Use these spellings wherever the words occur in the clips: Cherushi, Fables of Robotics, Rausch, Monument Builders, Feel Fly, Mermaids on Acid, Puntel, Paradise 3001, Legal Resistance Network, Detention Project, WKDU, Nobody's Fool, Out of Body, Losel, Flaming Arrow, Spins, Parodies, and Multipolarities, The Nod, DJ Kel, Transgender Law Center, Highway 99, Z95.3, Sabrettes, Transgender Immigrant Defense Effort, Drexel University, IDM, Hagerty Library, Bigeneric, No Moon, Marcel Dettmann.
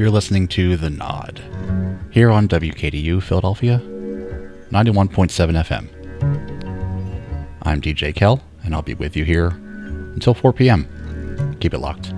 You're listening to The Nod, here on WKDU Philadelphia, 91.7 FM. I'm DJ Kel, and I'll be with you here until 4 p.m. Keep it locked.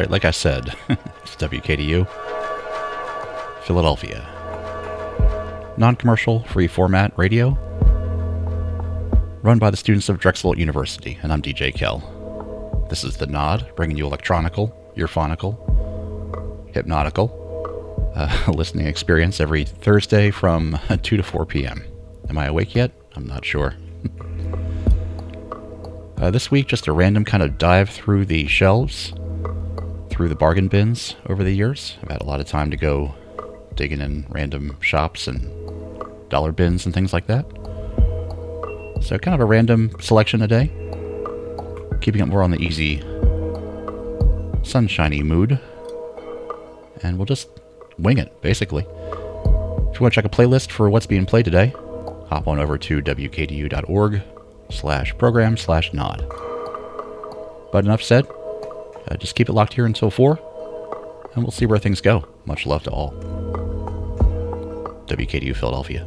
right, like I said, it's WKDU, Philadelphia. Non-commercial, free format radio, run by the students of Drexel University, and I'm DJ Kel. This is The Nod, bringing you electronical, earphonical, hypnotical listening experience every Thursday from 2 to 4 p.m. Am I awake yet? I'm not sure. This week, just a random kind of dive through the shelves, through the bargain bins over the years. I've had a lot of time to go digging in random shops and dollar bins and things like that. So kind of a random selection today. Keeping it more on the easy, sunshiny mood. And we'll just wing it, basically. If you want to check a playlist for what's being played today, hop on over to wkdu.org/program/nod. But enough said. Just keep it locked here until 4, and we'll see where things go. Much love to all. WKDU Philadelphia.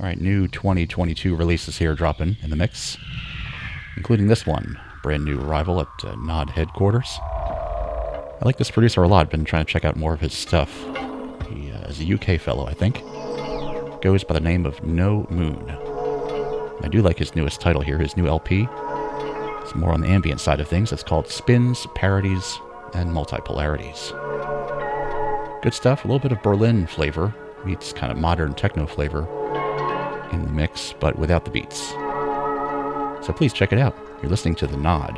All right, new 2022 releases here dropping in the mix, including this one, brand new arrival at Nod headquarters. I like this producer a lot. Been trying to check out more of his stuff. He is a UK fellow, I think. Goes by the name of No Moon. I do like his newest title here, his new LP. It's more on the ambient side of things. It's called Spins, Parodies, and Multipolarities. Good stuff. A little bit of Berlin flavor meets kind of modern techno flavor in the mix, but without the beats. So please check it out. You're listening to The Nod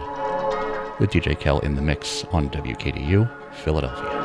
with DJ Kel in the mix on WKDU, Philadelphia.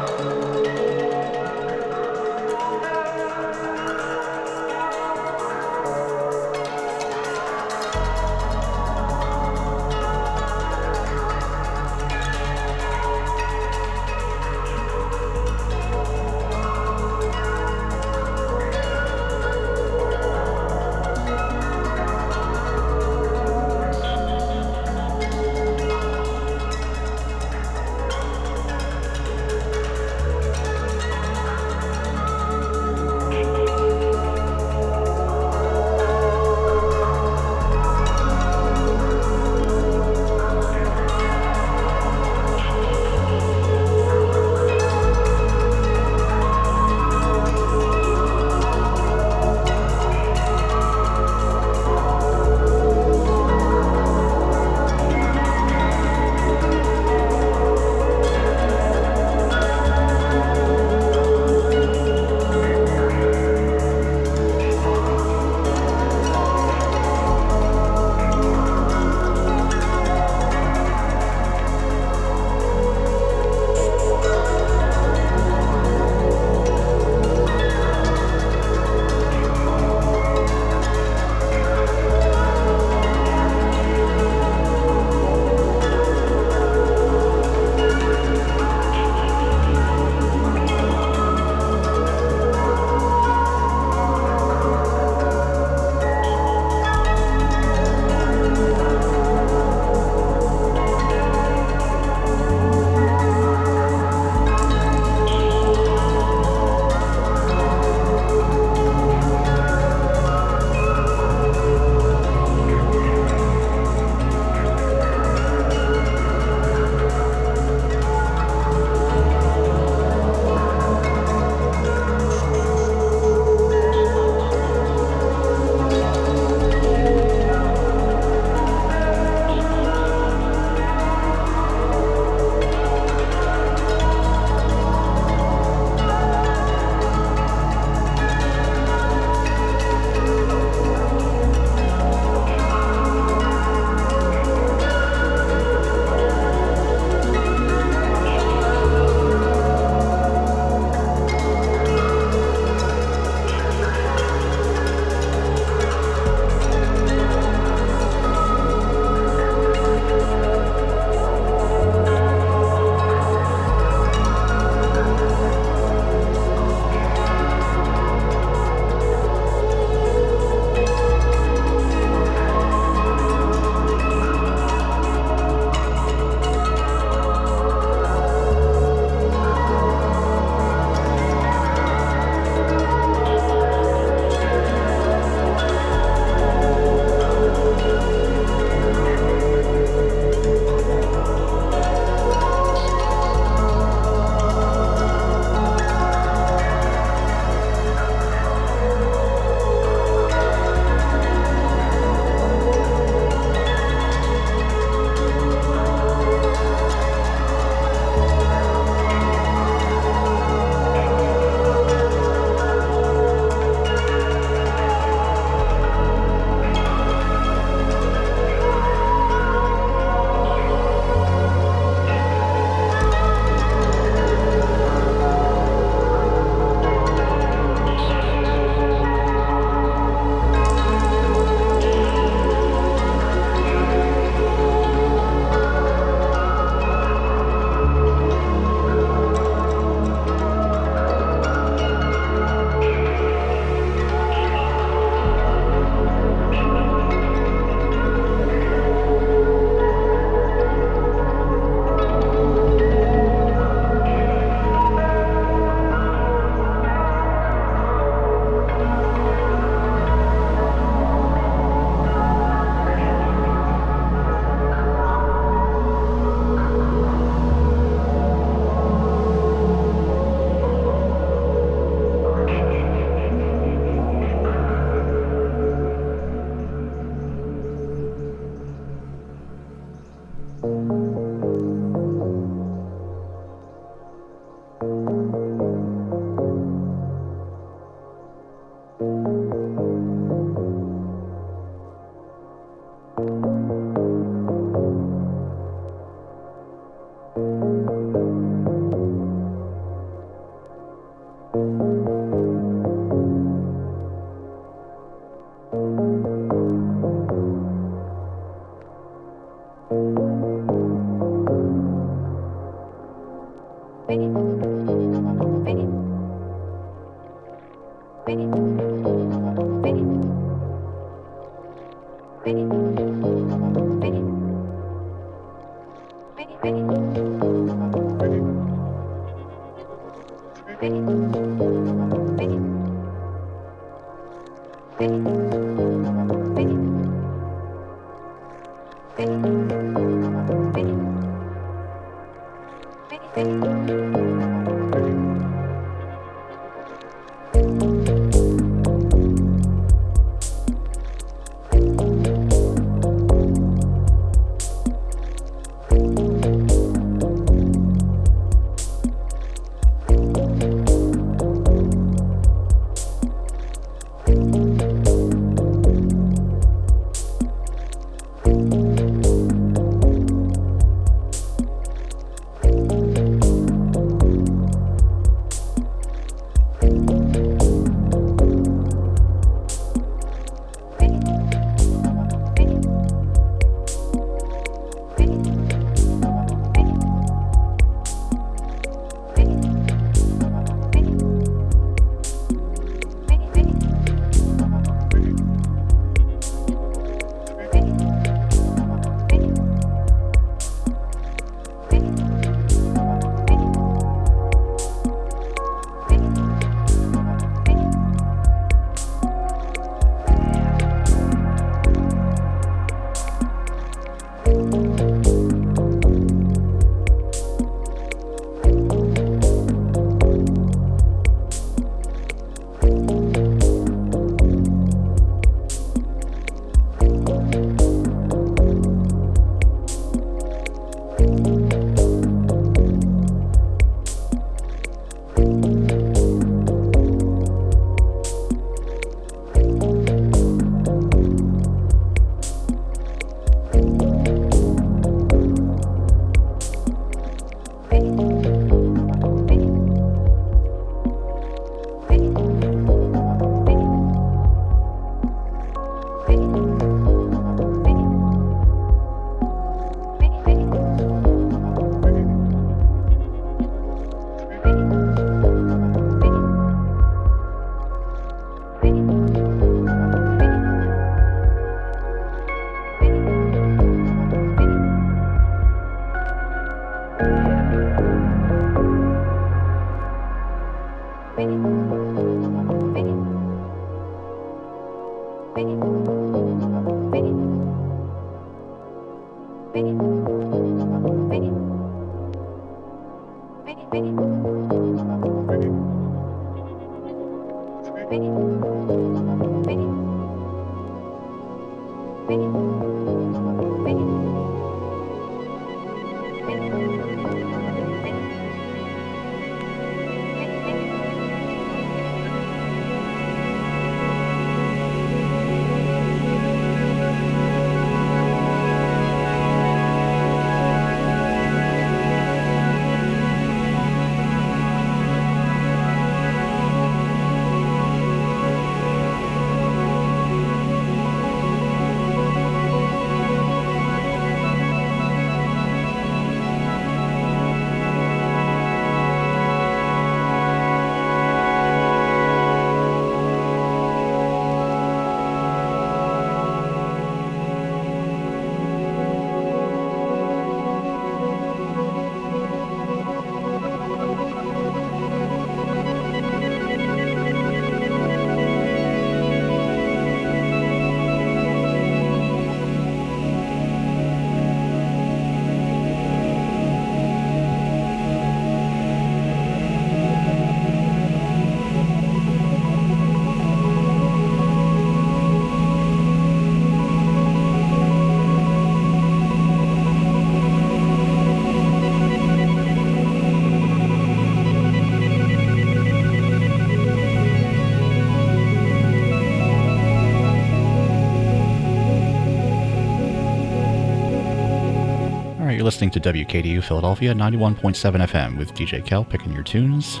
Listening to WKDU Philadelphia 91.7 FM with DJ Kel picking your tunes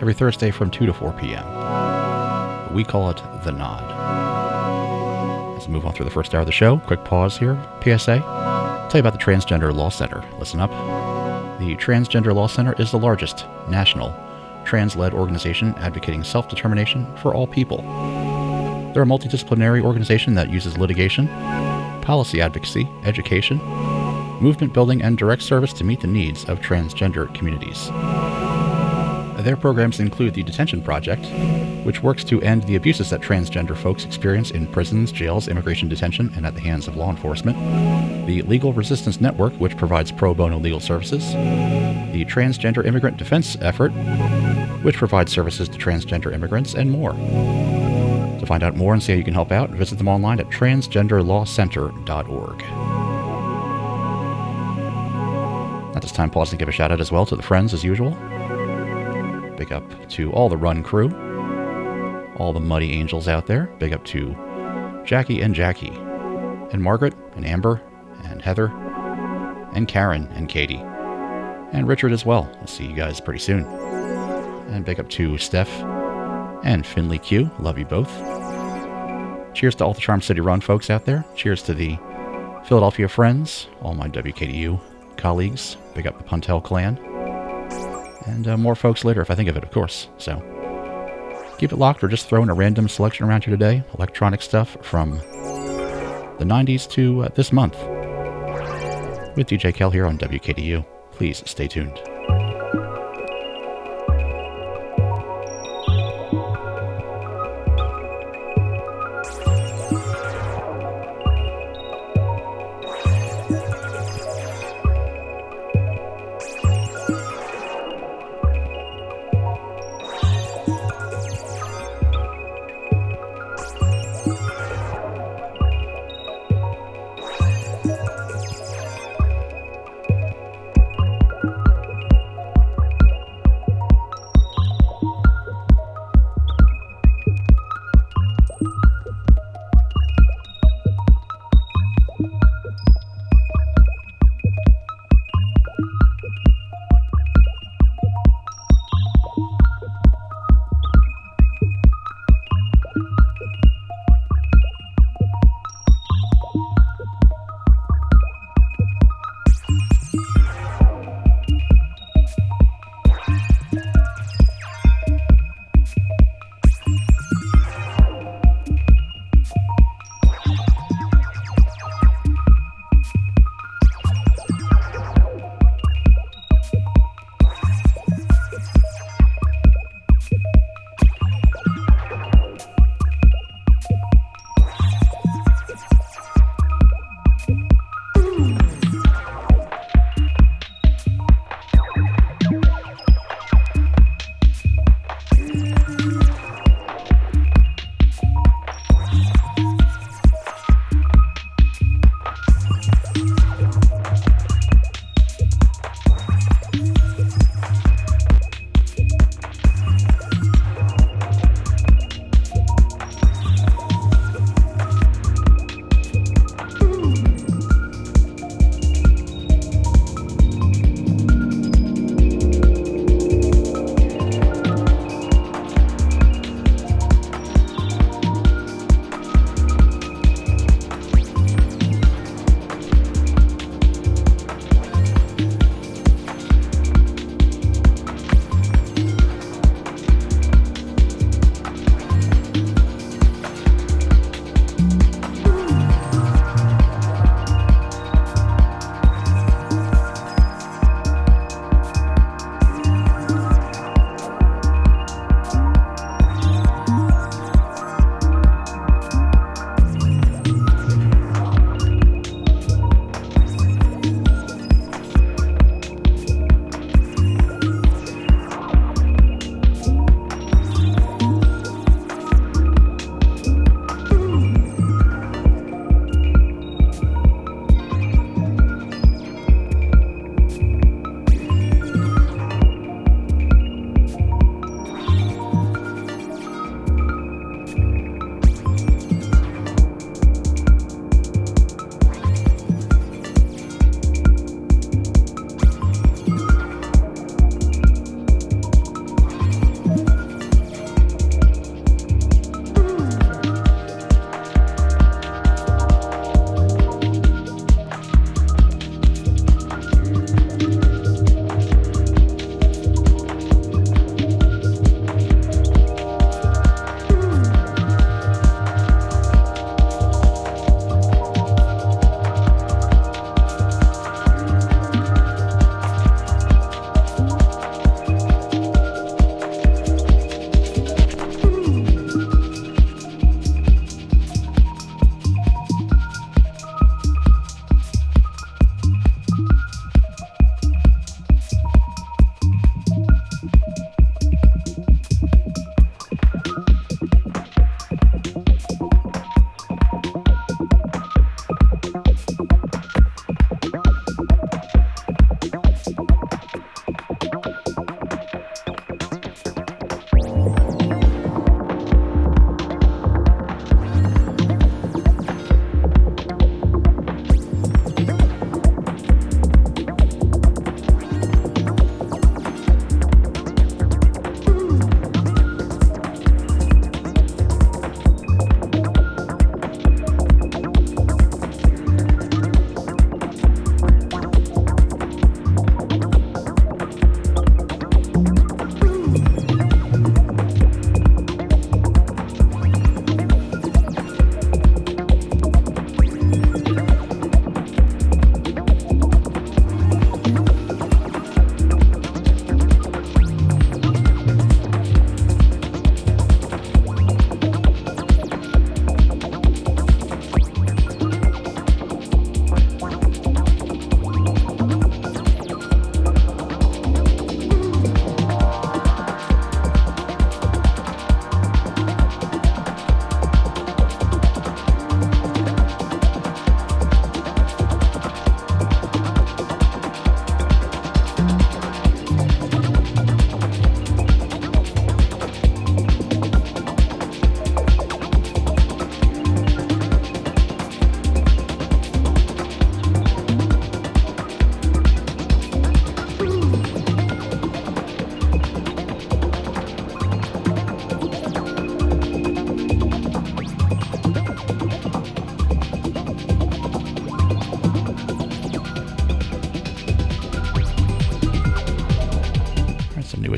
every Thursday from 2 to 4 p.m. We call it The Nod. Let's move on through the first hour of the show. Quick pause here. PSA. I'll tell you about the Transgender Law Center. Listen up. The Transgender Law Center is the largest national trans-led organization advocating self-determination for all people. They're a multidisciplinary organization that uses litigation, policy advocacy, education, movement building, and direct service to meet the needs of transgender communities. Their programs include the Detention Project, which works to end the abuses that transgender folks experience in prisons, jails, immigration detention, and at the hands of law enforcement, the Legal Resistance Network, which provides pro bono legal services, the Transgender Immigrant Defense Effort, which provides services to transgender immigrants, and more. To find out more and see how you can help out, visit them online at transgenderlawcenter.org. At this time, pause and give a shout out as well to the friends as usual. Big up to all the Run crew, all the Muddy Angels out there. Big up to Jackie, and Margaret, and Amber, and Heather, and Karen, and Katie, and Richard as well. I'll see you guys pretty soon. And big up to Steph and Finley Q. Love you both. Cheers to all the Charm City Run folks out there. Cheers to the Philadelphia friends, all my WKDU colleagues. Big up the Puntel clan. And more folks later if I think of it, of course. So keep it locked. We're just throwing a random selection around here today. Electronic stuff from the 90s to this month. With DJ Kel here on WKDU. Please stay tuned.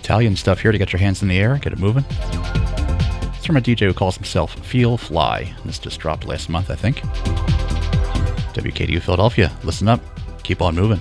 Italian stuff here to get your hands in the air, get it moving. It's from a DJ who calls himself Feel Fly. This just dropped last month, I think. WKDU Philadelphia, listen up, keep on moving.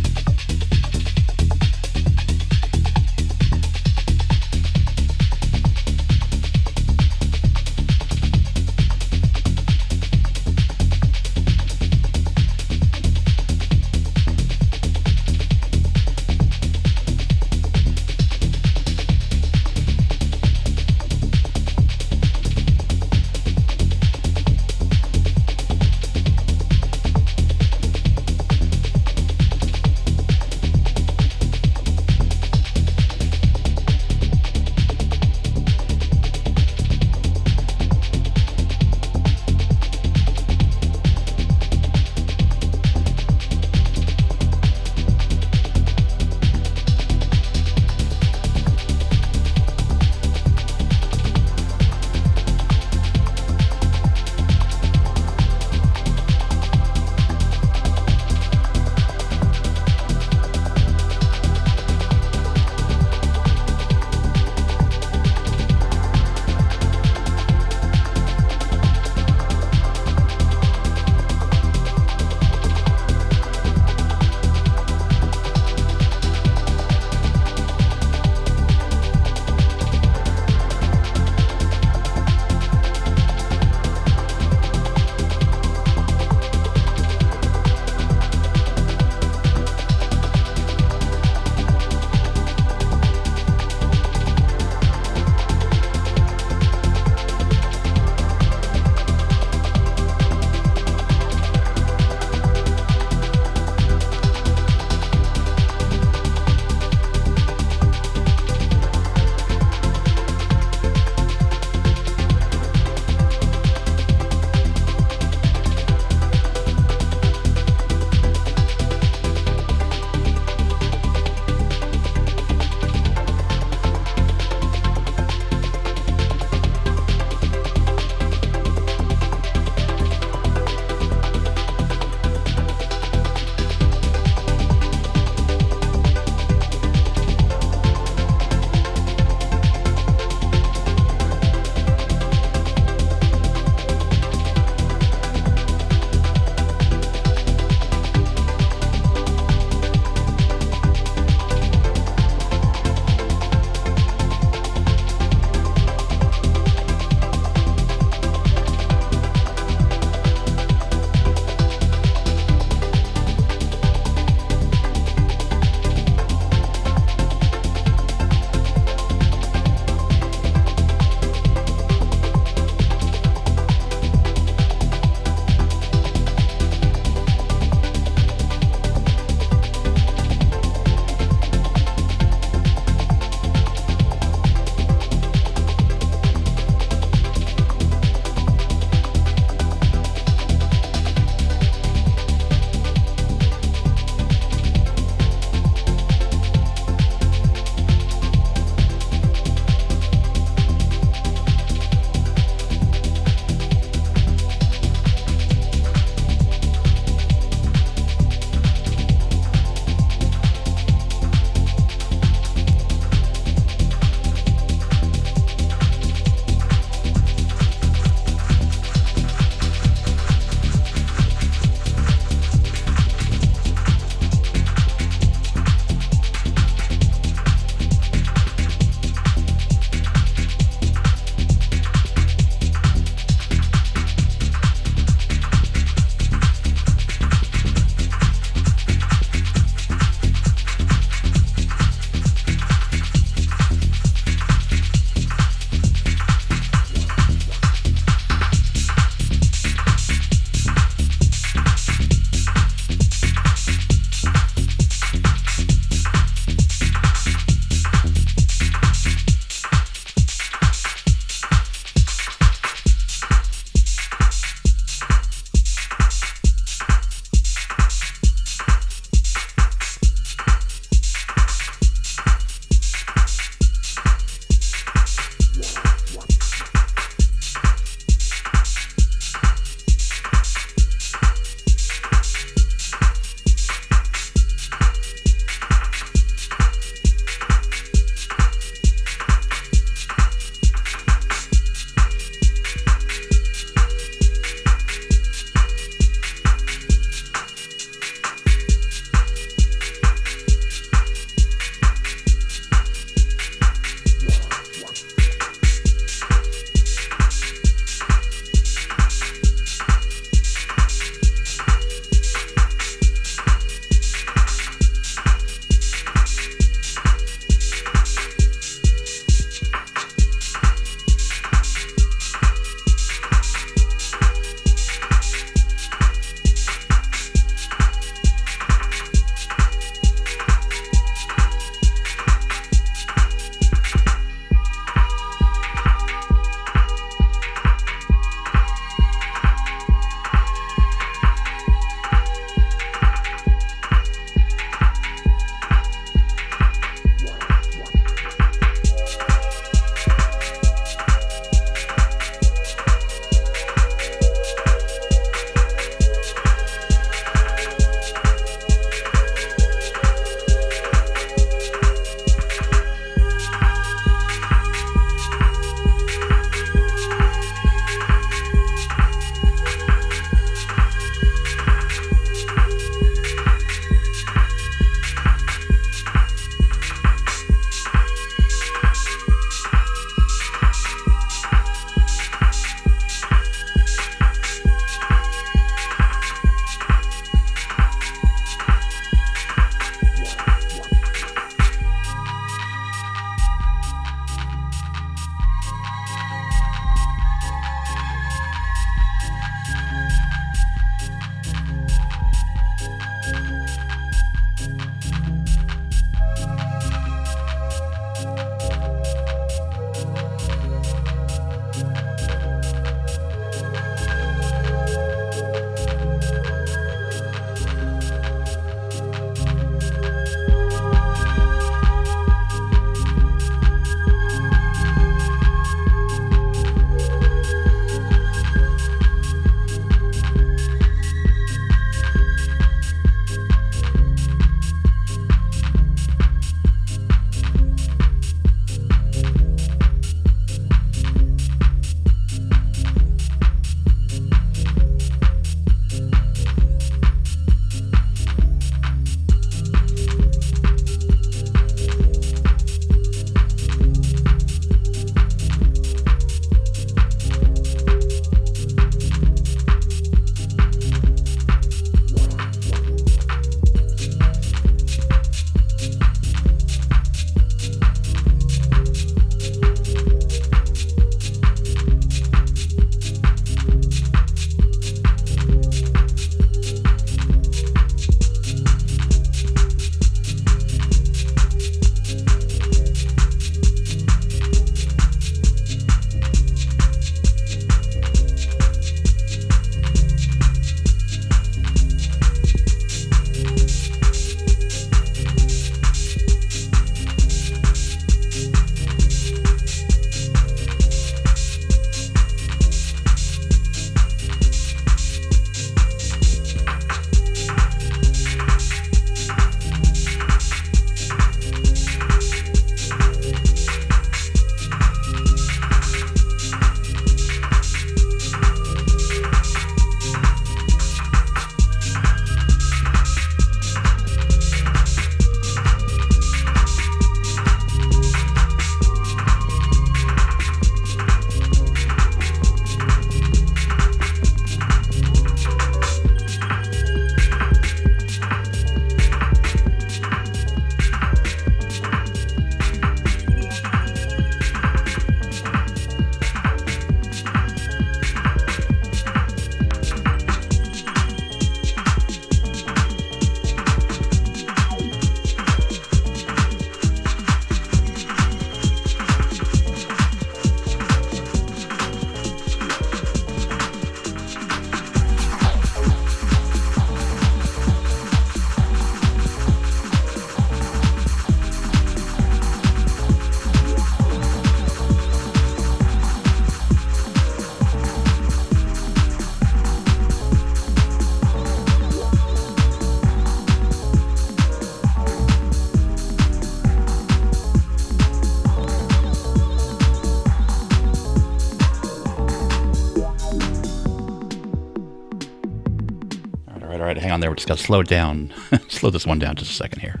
right, hang on there. We're just going to slow it down. Slow this one down just a second here.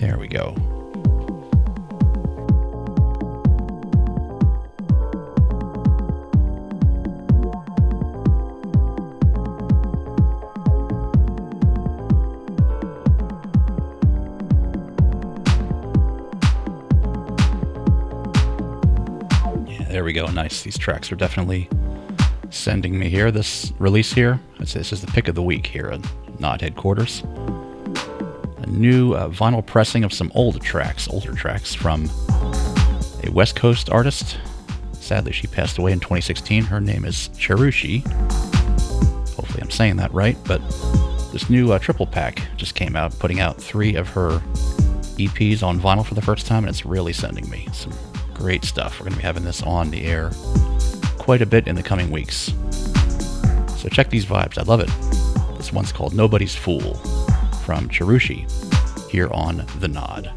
There we go. There we go. Nice. These tracks are definitely sending me here. This release here, I'd say this is the pick of the week here at Nod Headquarters. A new vinyl pressing of some older tracks from a West Coast artist. Sadly, she passed away in 2016. Her name is Cherushi. Hopefully I'm saying that right, but this new triple pack just came out, putting out 3 of her EPs on vinyl for the first time, and it's really sending me some great stuff. We're going to be having this on the air quite a bit in the coming weeks. So check these vibes. I love it. This one's called Nobody's Fool from Cherushi here on The Nod.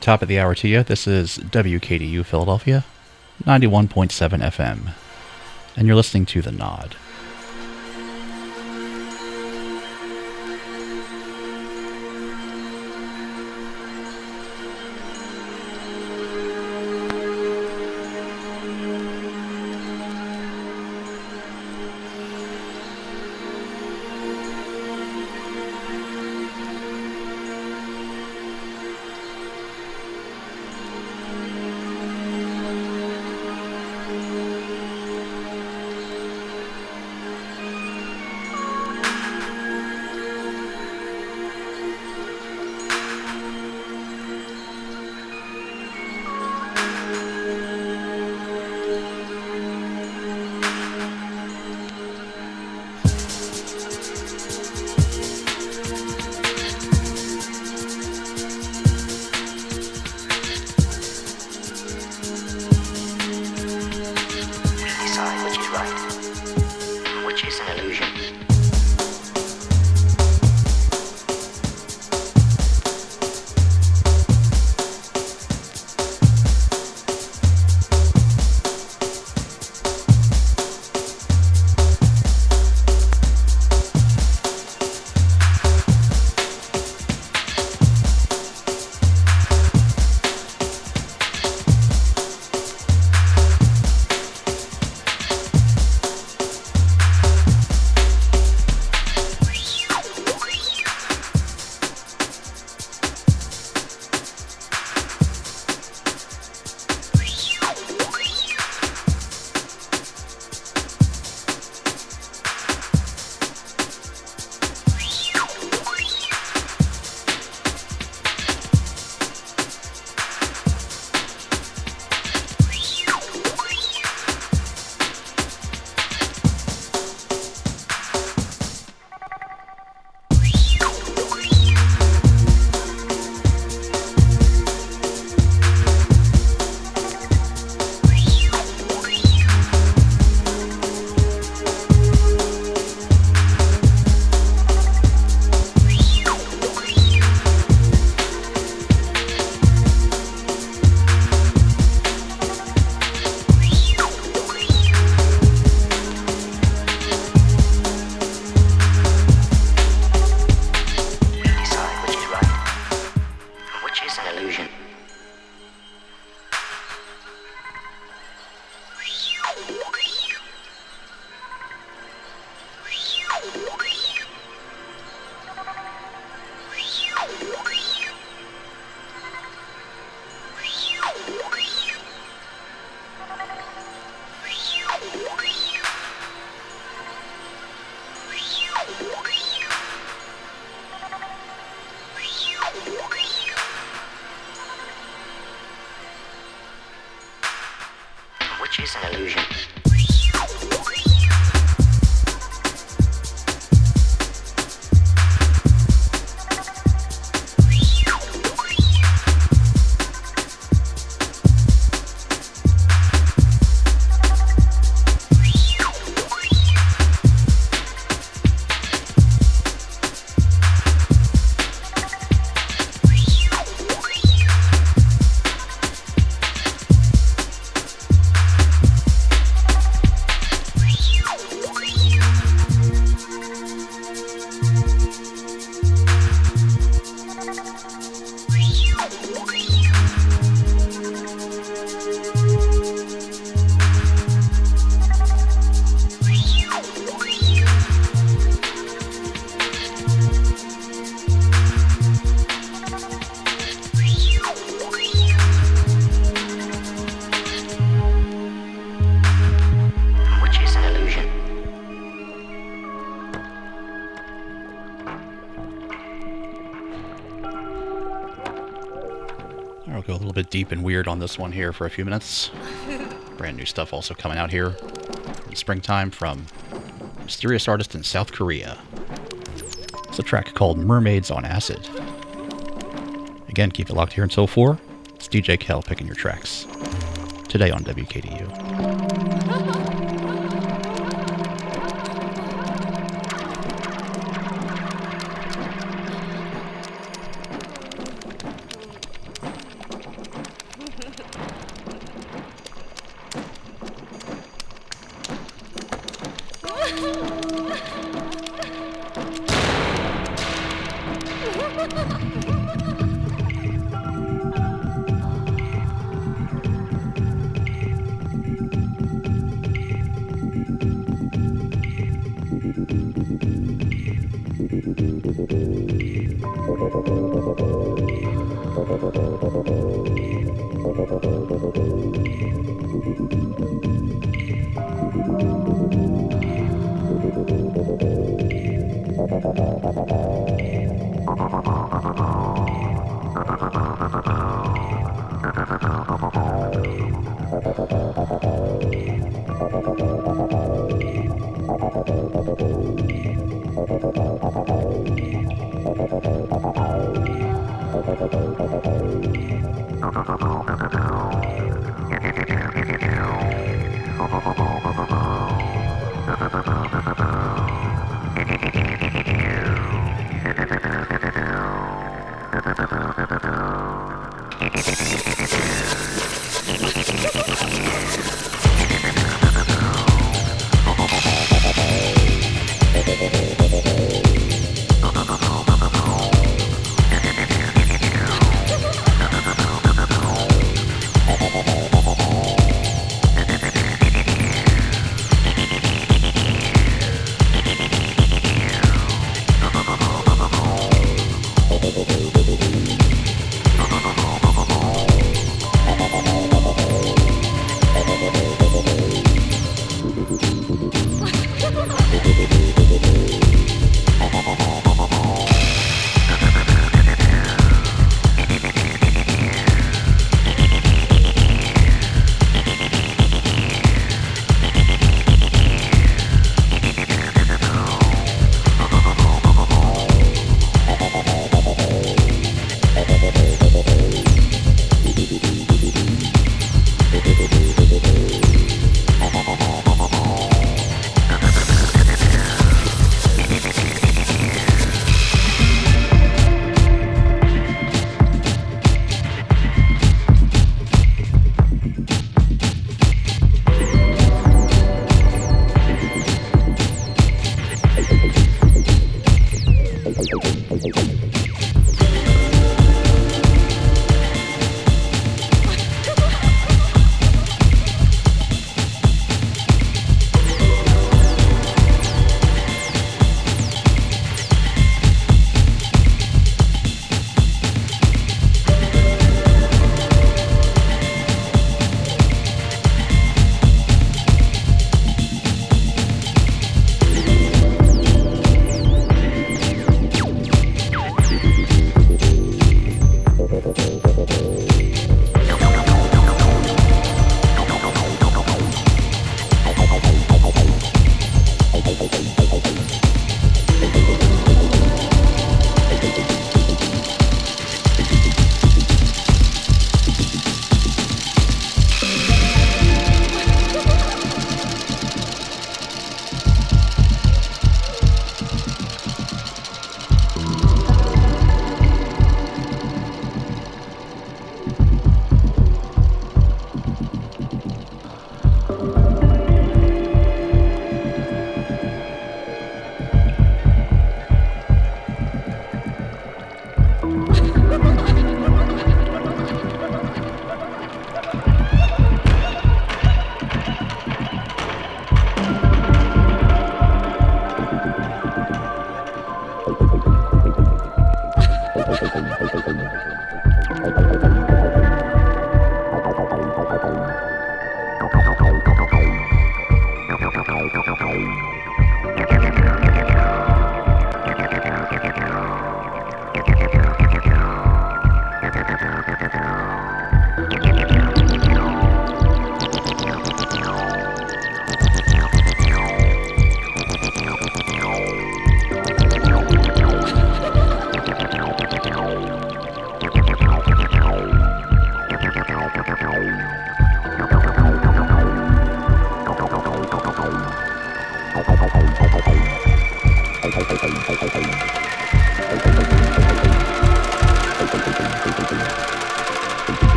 top of the hour to you. This is WKDU Philadelphia, 91.7 FM. And you're listening to The Nod. Deep and weird on this one here for a few minutes. Brand new stuff also coming out here in springtime from a mysterious artist in South Korea. It's a track called Mermaids on Acid. Again, keep it locked here until 4. It's DJ Kel picking your tracks today on WKDU.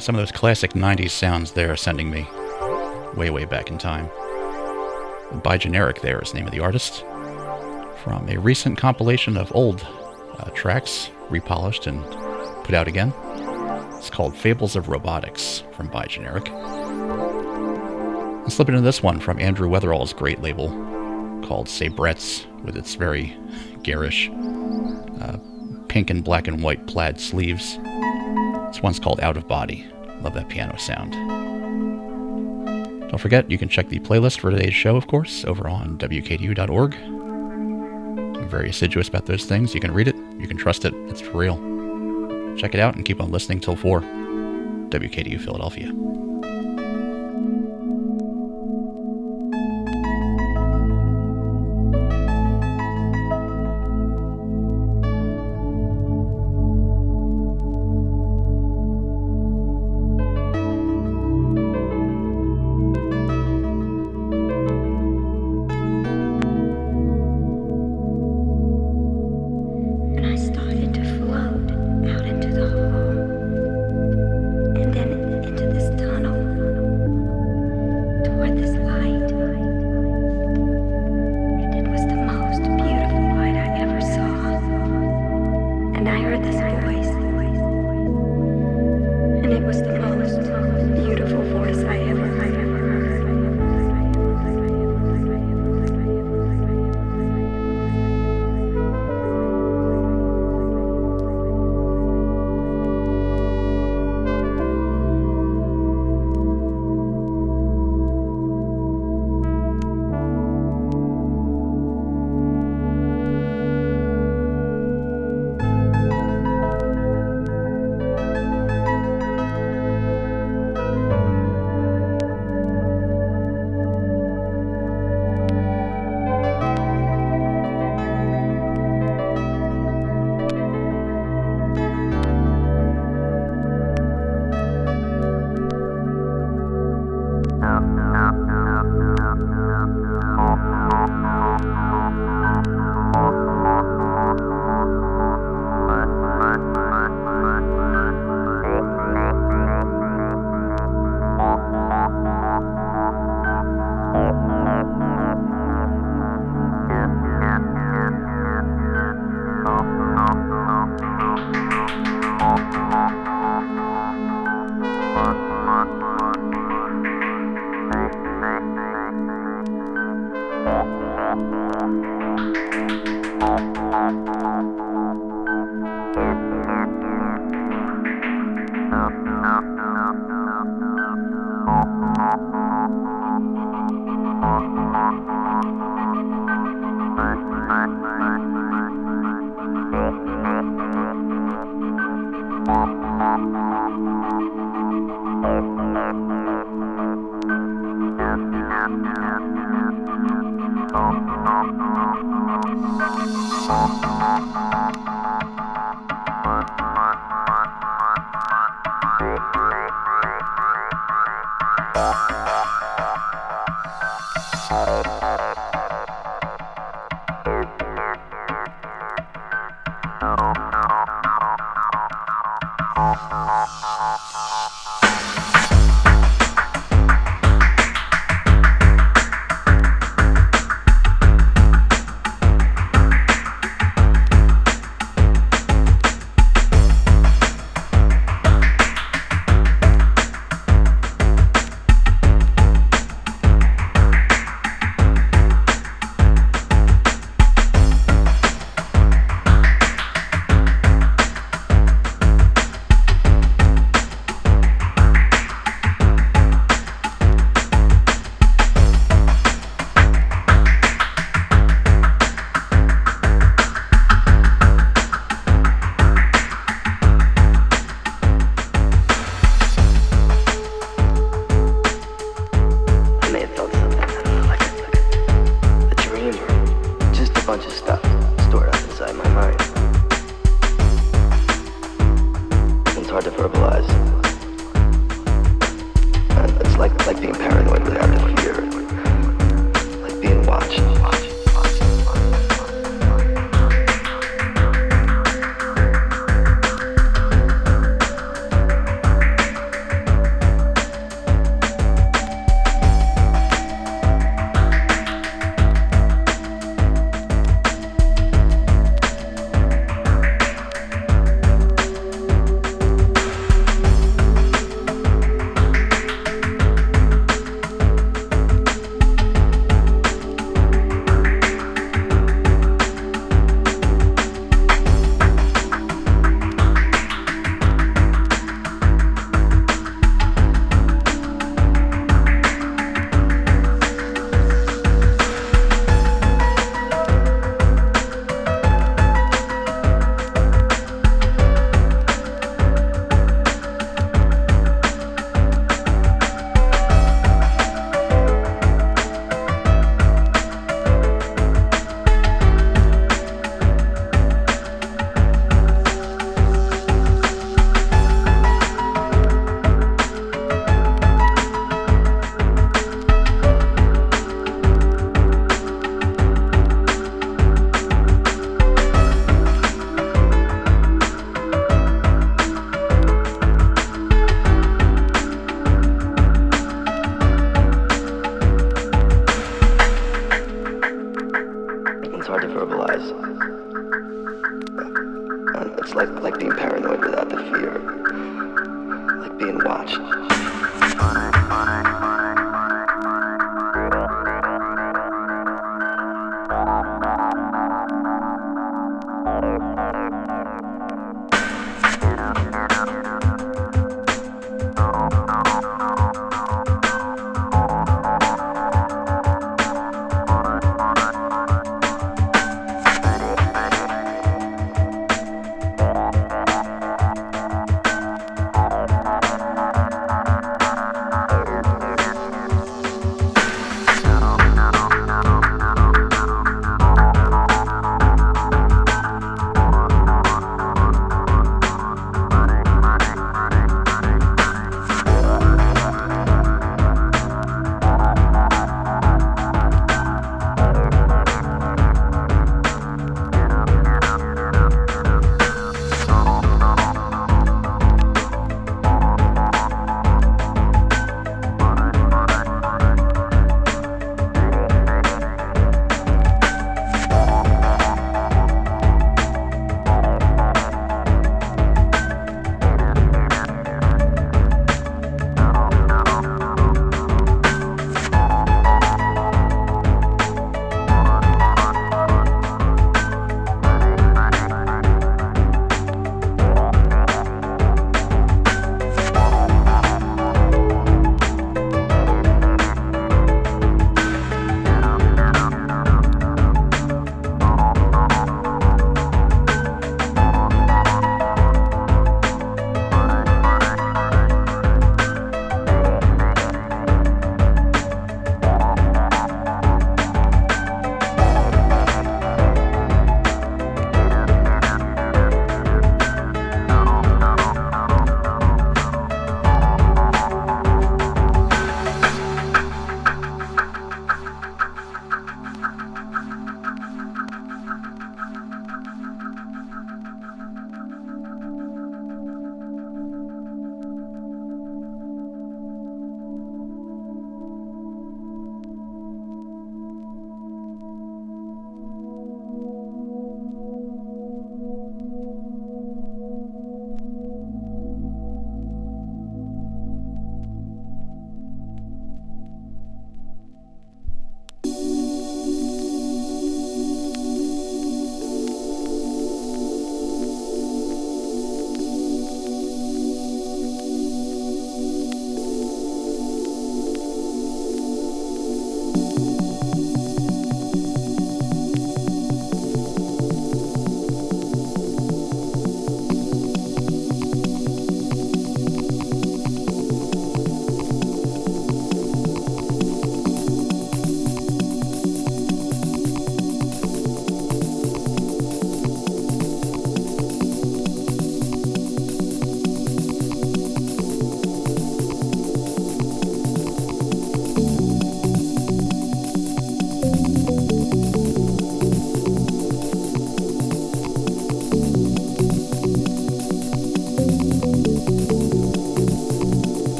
Some of those classic 90s sounds there are sending me way, way back in time. Bigeneric there is the name of the artist. From a recent compilation of old tracks, repolished and put out again. It's called Fables of Robotics from Bigeneric. Let's slip into this one from Andrew Weatherall's great label called Sabrettes, with its very garish pink and black and white plaid sleeves. This one's called Out of Body. Love that piano sound. Don't forget, you can check the playlist for today's show, of course, over on WKDU.org. I'm very assiduous about those things. You can read it. You can trust it. It's for real. Check it out and keep on listening till 4. WKDU Philadelphia. Into this tunnel.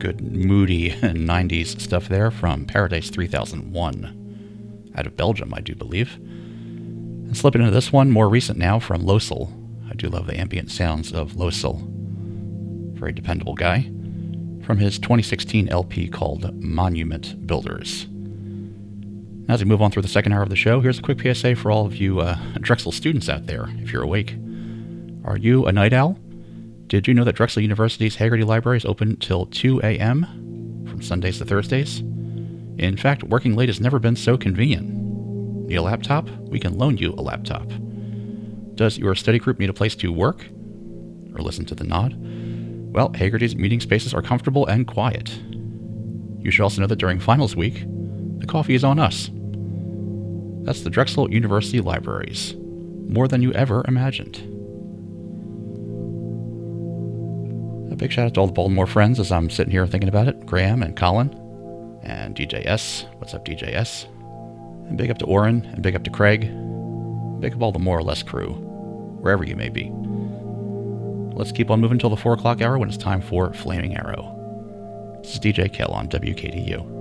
good moody 90s stuff there from Paradise 3001 out of Belgium, I do believe. And slipping into this one, more recent now, from Losel. I do love the ambient sounds of Losel. Very dependable guy. From his 2016 LP called Monument Builders. As we move on through the second hour of the show, here's a quick PSA for all of you Drexel students out there, if you're awake. Are you a night owl? Did you know that Drexel University's Hagerty Library is open till 2 a.m. from Sundays to Thursdays? In fact, working late has never been so convenient. Need a laptop? We can loan you a laptop. Does your study group need a place to work? Or listen to The Nod? Well, Hagerty's meeting spaces are comfortable and quiet. You should also know that during finals week, the coffee is on us. That's the Drexel University Libraries. More than you ever imagined. A big shout out to all the Baltimore friends as I'm sitting here thinking about it. Graham and Colin and DJS. What's up, DJS? And big up to Oren and big up to Craig. Big up all the more or less crew, wherever you may be. Let's keep on moving till the 4 o'clock hour when it's time for Flaming Arrow. This is DJ Kel on WKDU.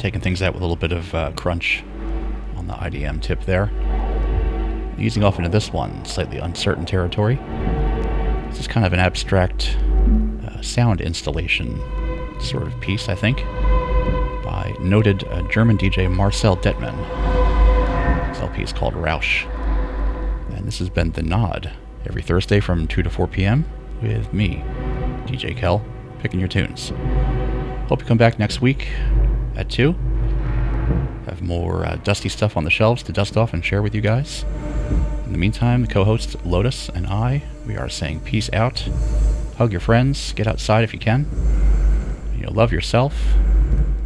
taking things out with a little bit of crunch on the IDM tip there. Easing off into this one, slightly uncertain territory. This is kind of an abstract sound installation sort of piece, I think, by noted German DJ Marcel Dettmann. This LP is called Rausch. And this has been The Nod, every Thursday from 2 to 4 p.m. with me, DJ Kel, picking your tunes. Hope you come back next week at 2. Have more dusty stuff on the shelves to dust off and share with you guys. In the meantime, the co-hosts Lotus and I, we are saying peace out. Hug your friends, get outside if you can. You know, love yourself,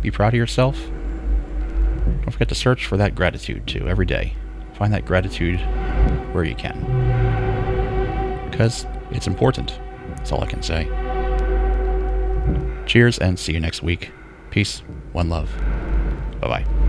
be proud of yourself. Don't forget to search for that gratitude too, every day. Find that gratitude where you can. Because it's important, that's all I can say. Cheers and see you next week. Peace, one love. Bye-bye.